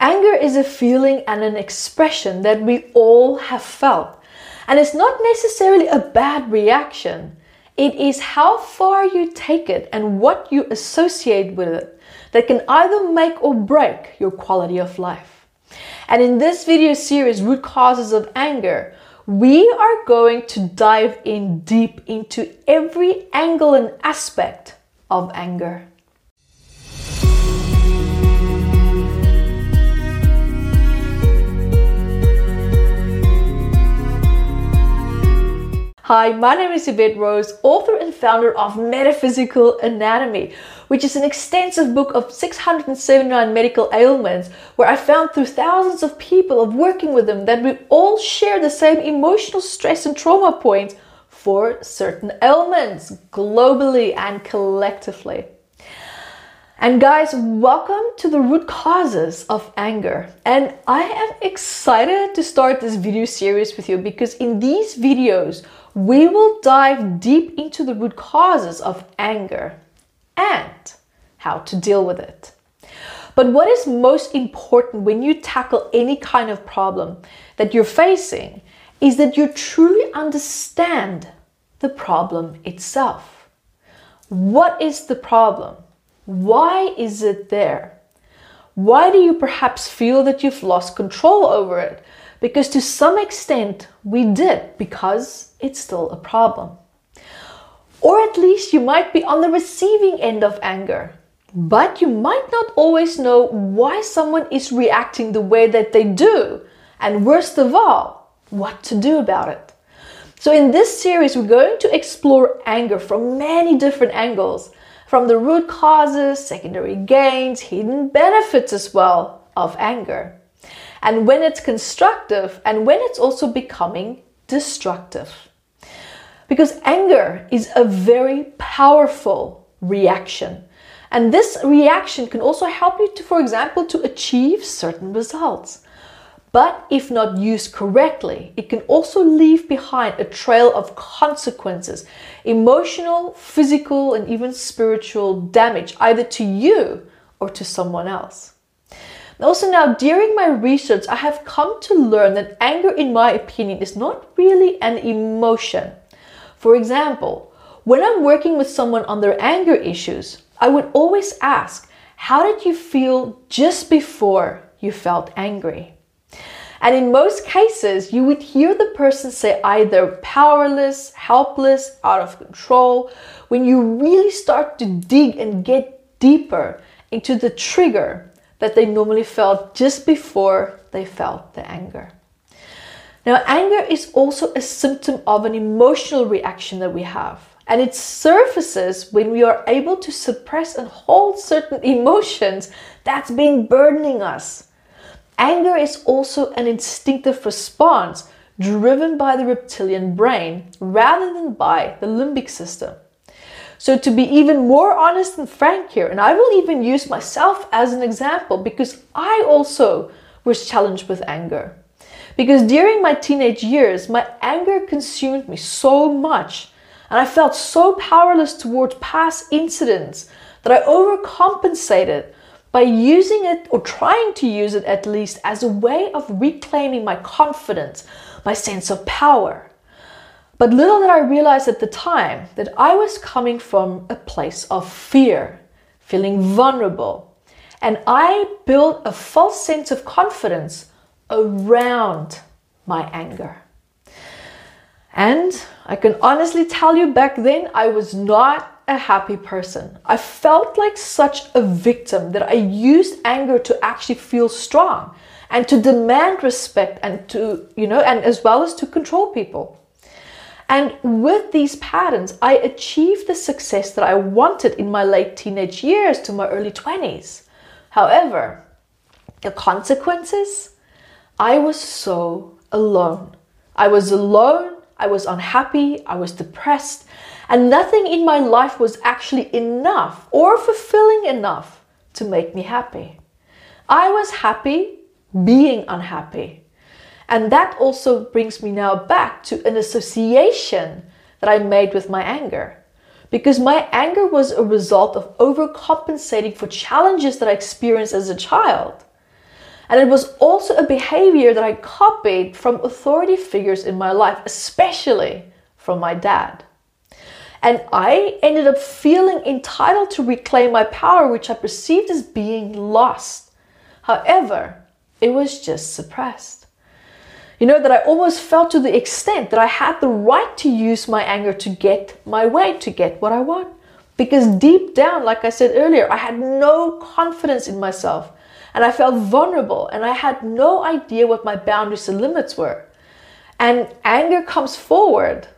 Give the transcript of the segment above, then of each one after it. Anger is a feeling and an expression that we all have felt. And it's not necessarily a bad reaction. It is how far you take it and what you associate with it that can either make or break your quality of life. And in this video series, Root Causes of Anger, we are going to dive in deep into every angle and aspect of anger. Hi, my name is Yvette Rose, author and founder of Metaphysical Anatomy, which is an extensive book of 679 medical ailments where I found through thousands of people of working with them that we all share the same emotional stress and trauma points for certain ailments globally and collectively. And guys, welcome to the root causes of anger. And I am excited to start this video series with you because in these videos, we will dive deep into the root causes of anger and how to deal with it. But what is most important when you tackle any kind of problem that you're facing is that you truly understand the problem itself. What is the problem? Why is it there? Why do you perhaps feel that you've lost control over it? Because to some extent we did, because it's still a problem. Or at least you might be on the receiving end of anger, but you might not always know why someone is reacting the way that they do, and worst of all, what to do about it. So in this series, we're going to explore anger from many different angles, from the root causes, secondary gains, hidden benefits as well of anger. And when it's constructive and when it's also becoming destructive. Because anger is a very powerful reaction. And this reaction can also help you to, for example, to achieve certain results. But if not used correctly, it can also leave behind a trail of consequences, emotional, physical, and even spiritual damage, either to you or to someone else. Also now, during my research, I have come to learn that anger, in my opinion, is not really an emotion. For example, when I'm working with someone on their anger issues, I would always ask, how did you feel just before you felt angry? And in most cases, you would hear the person say either powerless, helpless, out of control. When you really start to dig and get deeper into the trigger that they normally felt just before they felt the anger. Now, anger is also a symptom of an emotional reaction that we have, and it surfaces when we are able to suppress and hold certain emotions that's been burdening us. Anger is also an instinctive response driven by the reptilian brain rather than by the limbic system. So to be even more honest and frank here, and I will even use myself as an example because I also was challenged with anger. Because during my teenage years, my anger consumed me so much and I felt so powerless towards past incidents that I overcompensated by using it, or trying to use it at least, as a way of reclaiming my confidence, my sense of power. But little did I realize at the time that I was coming from a place of fear, feeling vulnerable. And I built a false sense of confidence around my anger. And I can honestly tell you, back then, I was not a happy person. I felt like such a victim that I used anger to actually feel strong and to demand respect and to, and as well as to control people. And with these patterns, I achieved the success that I wanted in my late teenage years to my early 20s. However, the consequences? I was so alone. I was alone, I was unhappy, I was depressed, and nothing in my life was actually enough or fulfilling enough to make me happy. I was happy being unhappy. And that also brings me now back to an association that I made with my anger. Because my anger was a result of overcompensating for challenges that I experienced as a child. And it was also a behavior that I copied from authority figures in my life, especially from my dad. And I ended up feeling entitled to reclaim my power, which I perceived as being lost. However, it was just suppressed. You know, that I almost felt to the extent that I had the right to use my anger to get my way, to get what I want. Because deep down, like I said earlier, I had no confidence in myself. And I felt vulnerable, and I had no idea what my boundaries and limits were. And anger comes forward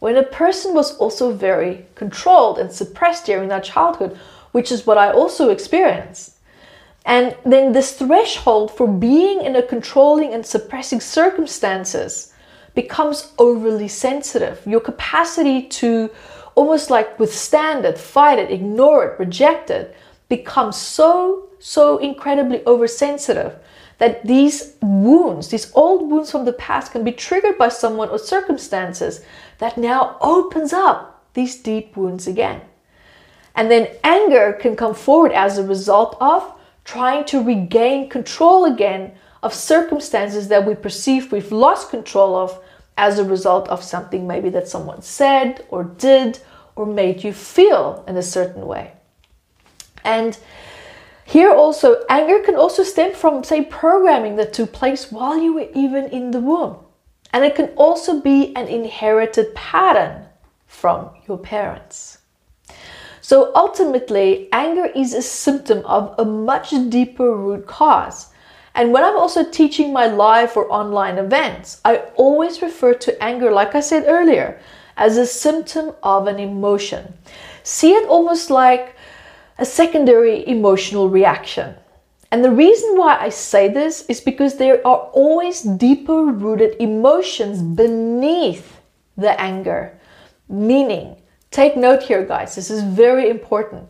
when a person was also very controlled and suppressed during their childhood, which is what I also experienced. And then this threshold for being in a controlling and suppressing circumstances becomes overly sensitive. Your capacity to almost like withstand it, fight it, ignore it, reject it, becomes so incredibly oversensitive that these wounds, these old wounds from the past, can be triggered by someone or circumstances that now opens up these deep wounds again. And then anger can come forward as a result of trying to regain control again of circumstances that we perceive we've lost control of as a result of something maybe that someone said or did or made you feel in a certain way. And here also, anger can also stem from, say, programming that took place while you were even in the womb. And it can also be an inherited pattern from your parents. So ultimately, anger is a symptom of a much deeper root cause. And when I'm also teaching my live or online events, I always refer to anger, like I said earlier, as a symptom of an emotion. See it almost like a secondary emotional reaction. And the reason why I say this is because there are always deeper rooted emotions beneath the anger. Meaning, take note here, guys, this is very important,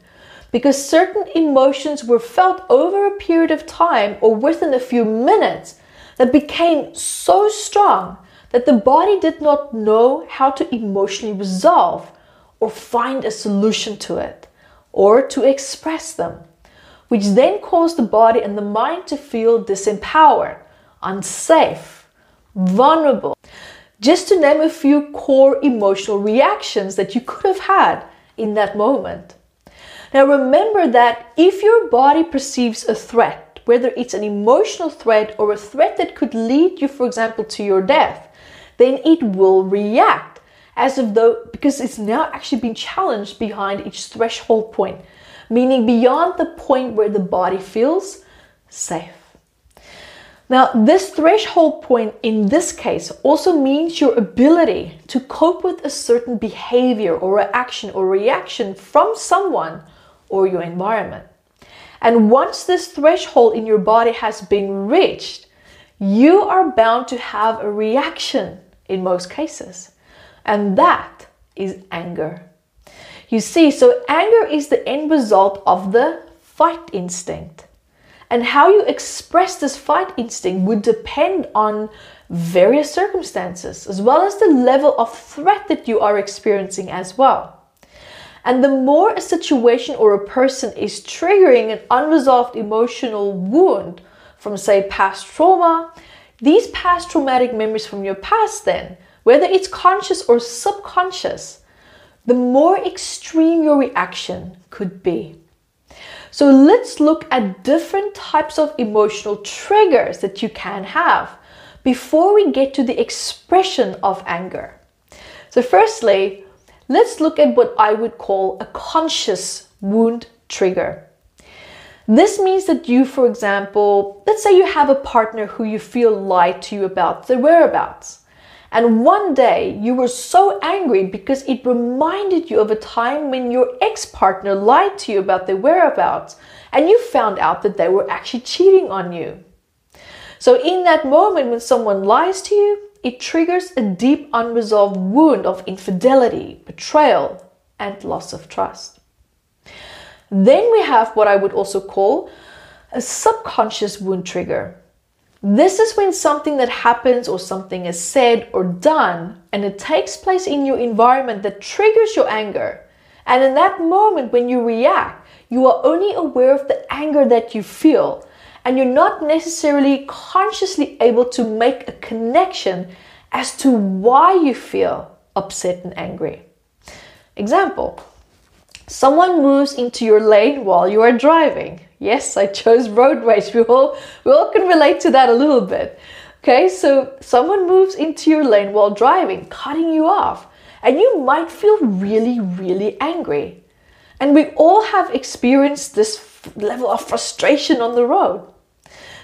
because certain emotions were felt over a period of time or within a few minutes that became so strong that the body did not know how to emotionally resolve or find a solution to it, or to express them, which then caused the body and the mind to feel disempowered, unsafe, vulnerable. Just to name a few core emotional reactions that you could have had in that moment. Now remember that if your body perceives a threat, whether it's an emotional threat or a threat that could lead you, for example, to your death, then it will react. As if though, because it's now actually been challenged behind each threshold point, meaning beyond the point where the body feels safe. Now, this threshold point in this case also means your ability to cope with a certain behavior or action or reaction from someone or your environment. And once this threshold in your body has been reached, you are bound to have a reaction in most cases. And that is anger. You see, so anger is the end result of the fight instinct. And how you express this fight instinct would depend on various circumstances, as well as the level of threat that you are experiencing as well. And the more a situation or a person is triggering an unresolved emotional wound from, say, past trauma, these past traumatic memories from your past then, whether it's conscious or subconscious, the more extreme your reaction could be. So let's look at different types of emotional triggers that you can have before we get to the expression of anger. So firstly, let's look at what I would call a conscious wound trigger. This means that you, for example, let's say you have a partner who you feel lied to you about their whereabouts. And one day you were so angry because it reminded you of a time when your ex-partner lied to you about their whereabouts and you found out that they were actually cheating on you. So in that moment when someone lies to you, it triggers a deep unresolved wound of infidelity, betrayal, and loss of trust. Then we have what I would also call a subconscious wound trigger. This is when something that happens or something is said or done and it takes place in your environment that triggers your anger. And in that moment when you react, you are only aware of the anger that you feel and you're not necessarily consciously able to make a connection as to why you feel upset and angry. Example, someone moves into your lane while you are driving. Yes, I chose road rage. We all can relate to that a little bit. Okay, so someone moves into your lane while driving, cutting you off, and you might feel really, really angry. And we all have experienced this level of frustration on the road.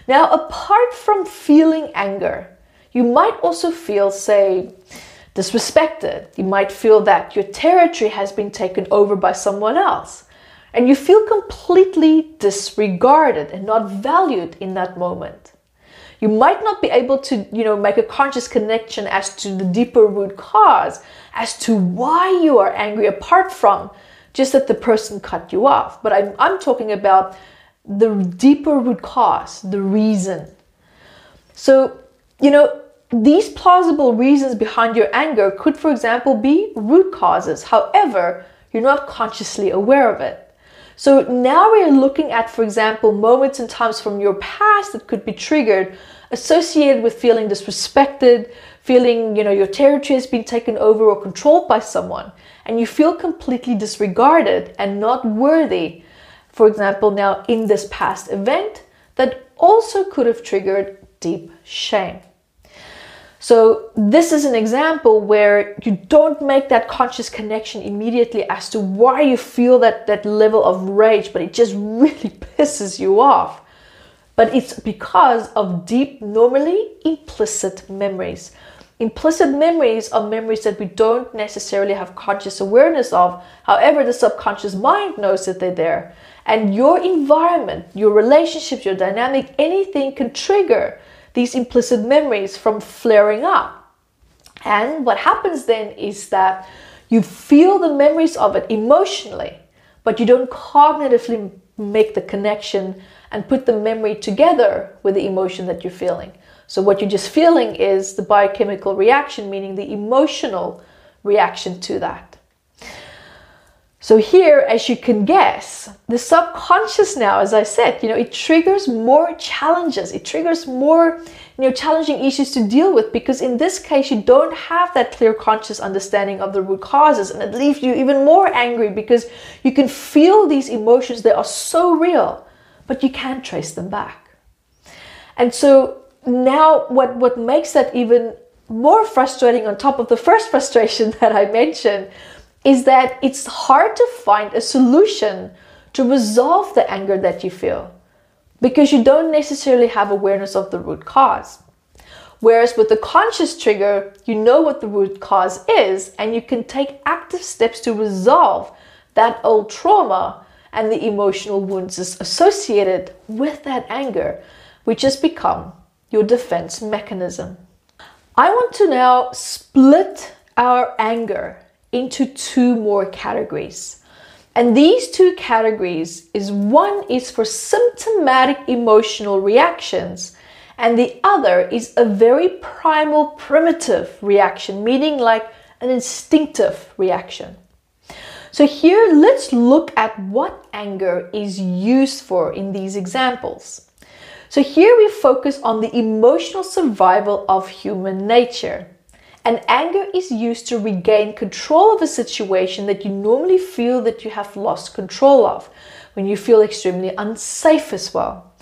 Now, apart from feeling anger, you might also feel, say, disrespected. You might feel that your territory has been taken over by someone else, and you feel completely disregarded and not valued in that moment. You might not be able to, make a conscious connection as to the deeper root cause, as to why you are angry, apart from just that the person cut you off. But I'm talking about the deeper root cause, the reason. So, these plausible reasons behind your anger could, for example, be root causes. However, you're not consciously aware of it. So now we're looking at, for example, moments and times from your past that could be triggered, associated with feeling disrespected, feeling, your territory has been taken over or controlled by someone, and you feel completely disregarded and not worthy. For example, now in this past event, that also could have triggered deep shame. So this is an example where you don't make that conscious connection immediately as to why you feel that level of rage, but it just really pisses you off. But it's because of deep, normally implicit memories. Implicit memories are memories that we don't necessarily have conscious awareness of. However, the subconscious mind knows that they're there. And your environment, your relationships, your dynamic, anything can trigger these implicit memories from flaring up. And what happens then is that you feel the memories of it emotionally, but you don't cognitively make the connection and put the memory together with the emotion that you're feeling. So what you're just feeling is the biochemical reaction, meaning the emotional reaction to that. So here, as you can guess, the subconscious now, as I said, it triggers more challenges. It triggers more, challenging issues to deal with, because in this case, you don't have that clear conscious understanding of the root causes, and it leaves you even more angry because you can feel these emotions. They are so real, but you can't trace them back. And so now what makes that even more frustrating, on top of the first frustration that I mentioned, is that it's hard to find a solution to resolve the anger that you feel, because you don't necessarily have awareness of the root cause. Whereas with the conscious trigger, you know what the root cause is, and you can take active steps to resolve that old trauma and the emotional wounds associated with that anger, which has become your defense mechanism. I want to now split our anger into two more categories. And these two categories is, one is for symptomatic emotional reactions, and the other is a very primal, primitive reaction, meaning like an instinctive reaction. So here, let's look at what anger is used for in these examples. So here we focus on the emotional survival of human nature. And anger is used to regain control of a situation that you normally feel that you have lost control of, when you feel extremely unsafe as well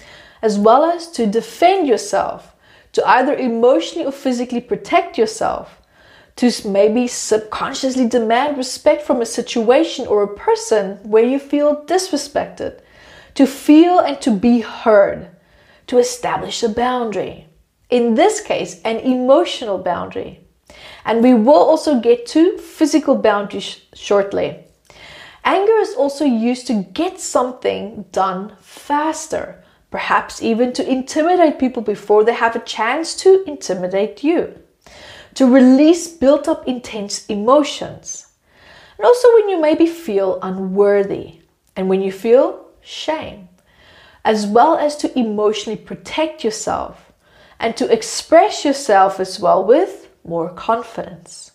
as to defend yourself, to either emotionally or physically protect yourself, to maybe subconsciously demand respect from a situation or a person where you feel disrespected, to feel and to be heard, to establish a boundary. In this case, an emotional boundary. And we will also get to physical boundaries shortly. Anger is also used to get something done faster, perhaps even to intimidate people before they have a chance to intimidate you, to release built-up intense emotions. And also when you maybe feel unworthy, and when you feel shame, as well as to emotionally protect yourself, and to express yourself as well with more confidence.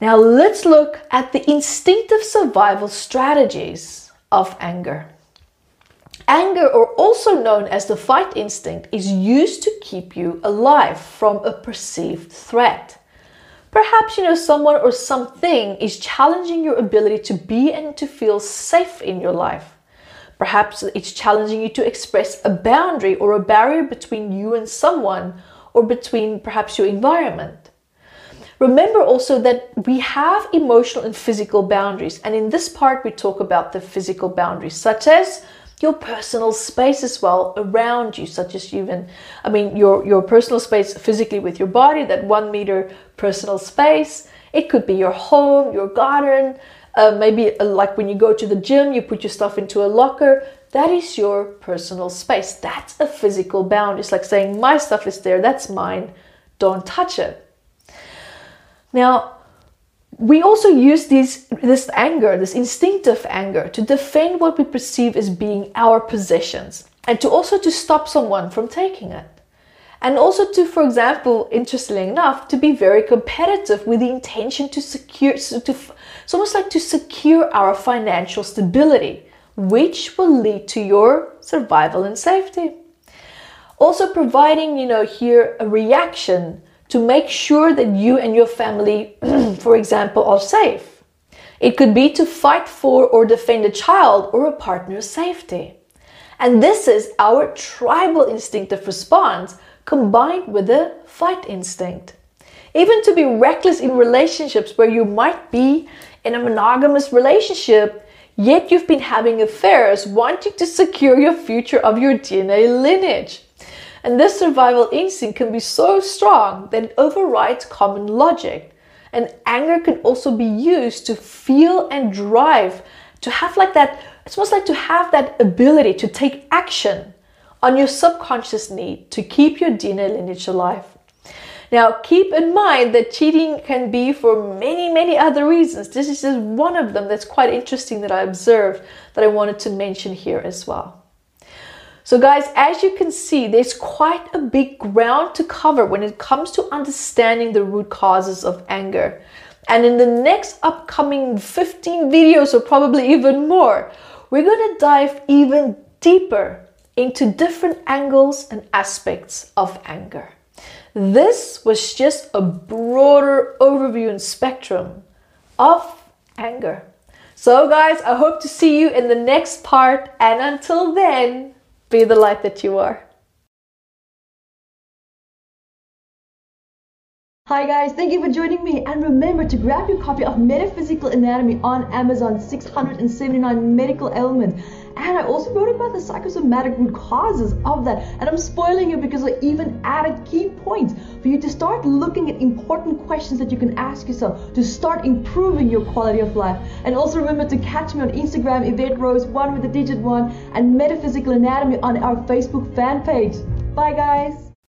Now let's look at the instinctive survival strategies of anger. Anger, or also known as the fight instinct, is used to keep you alive from a perceived threat. Perhaps, someone or something is challenging your ability to be and to feel safe in your life. Perhaps it's challenging you to express a boundary or a barrier between you and someone, or between perhaps your environment. Remember also that we have emotional and physical boundaries, and in this part we talk about the physical boundaries, such as your personal space as well around you, such as your personal space physically with your body, that 1 meter personal space. It could be your home, your garden, maybe like when you go to the gym, you put your stuff into a locker. That is your personal space. That's a physical boundary. It's like saying, my stuff is there, that's mine, don't touch it. Now, we also use this anger, this instinctive anger, to defend what we perceive as being our possessions, and to stop someone from taking it. And also to, for example, interestingly enough, to be very competitive with the intention to secure, it's almost like to secure our financial stability, which will lead to your survival and safety. Also providing, here a reaction to make sure that you and your family, for example, are safe. It could be to fight for or defend a child or a partner's safety. And this is our tribal instinctive response combined with the fight instinct. Even to be reckless in relationships, where you might be in a monogamous relationship, yet you've been having affairs, wanting to secure your future of your DNA lineage. And this survival instinct can be so strong that it overrides common logic. And anger can also be used to feel and drive, to have like that, it's almost like to have that ability to take action on your subconscious need to keep your DNA lineage alive. Now, keep in mind that cheating can be for many, many other reasons. This is just one of them that's quite interesting that I observed that I wanted to mention here as well. So guys, as you can see, there's quite a big ground to cover when it comes to understanding the root causes of anger. And in the next upcoming 15 videos, or probably even more, we're going to dive even deeper into different angles and aspects of anger. This was just a broader overview and spectrum of anger. So guys, I hope to see you in the next part, and until then, be the light that you are. Hi guys, thank you for joining me, and remember to grab your copy of Metaphysical Anatomy on Amazon, 679 medical ailments. And I also wrote about the psychosomatic root causes of that, and I'm spoiling you because I even added key points for you to start looking at important questions that you can ask yourself to start improving your quality of life. And also remember to catch me on Instagram, Yvette Rose, 1 with the digit 1, and Metaphysical Anatomy on our Facebook fan page. Bye guys!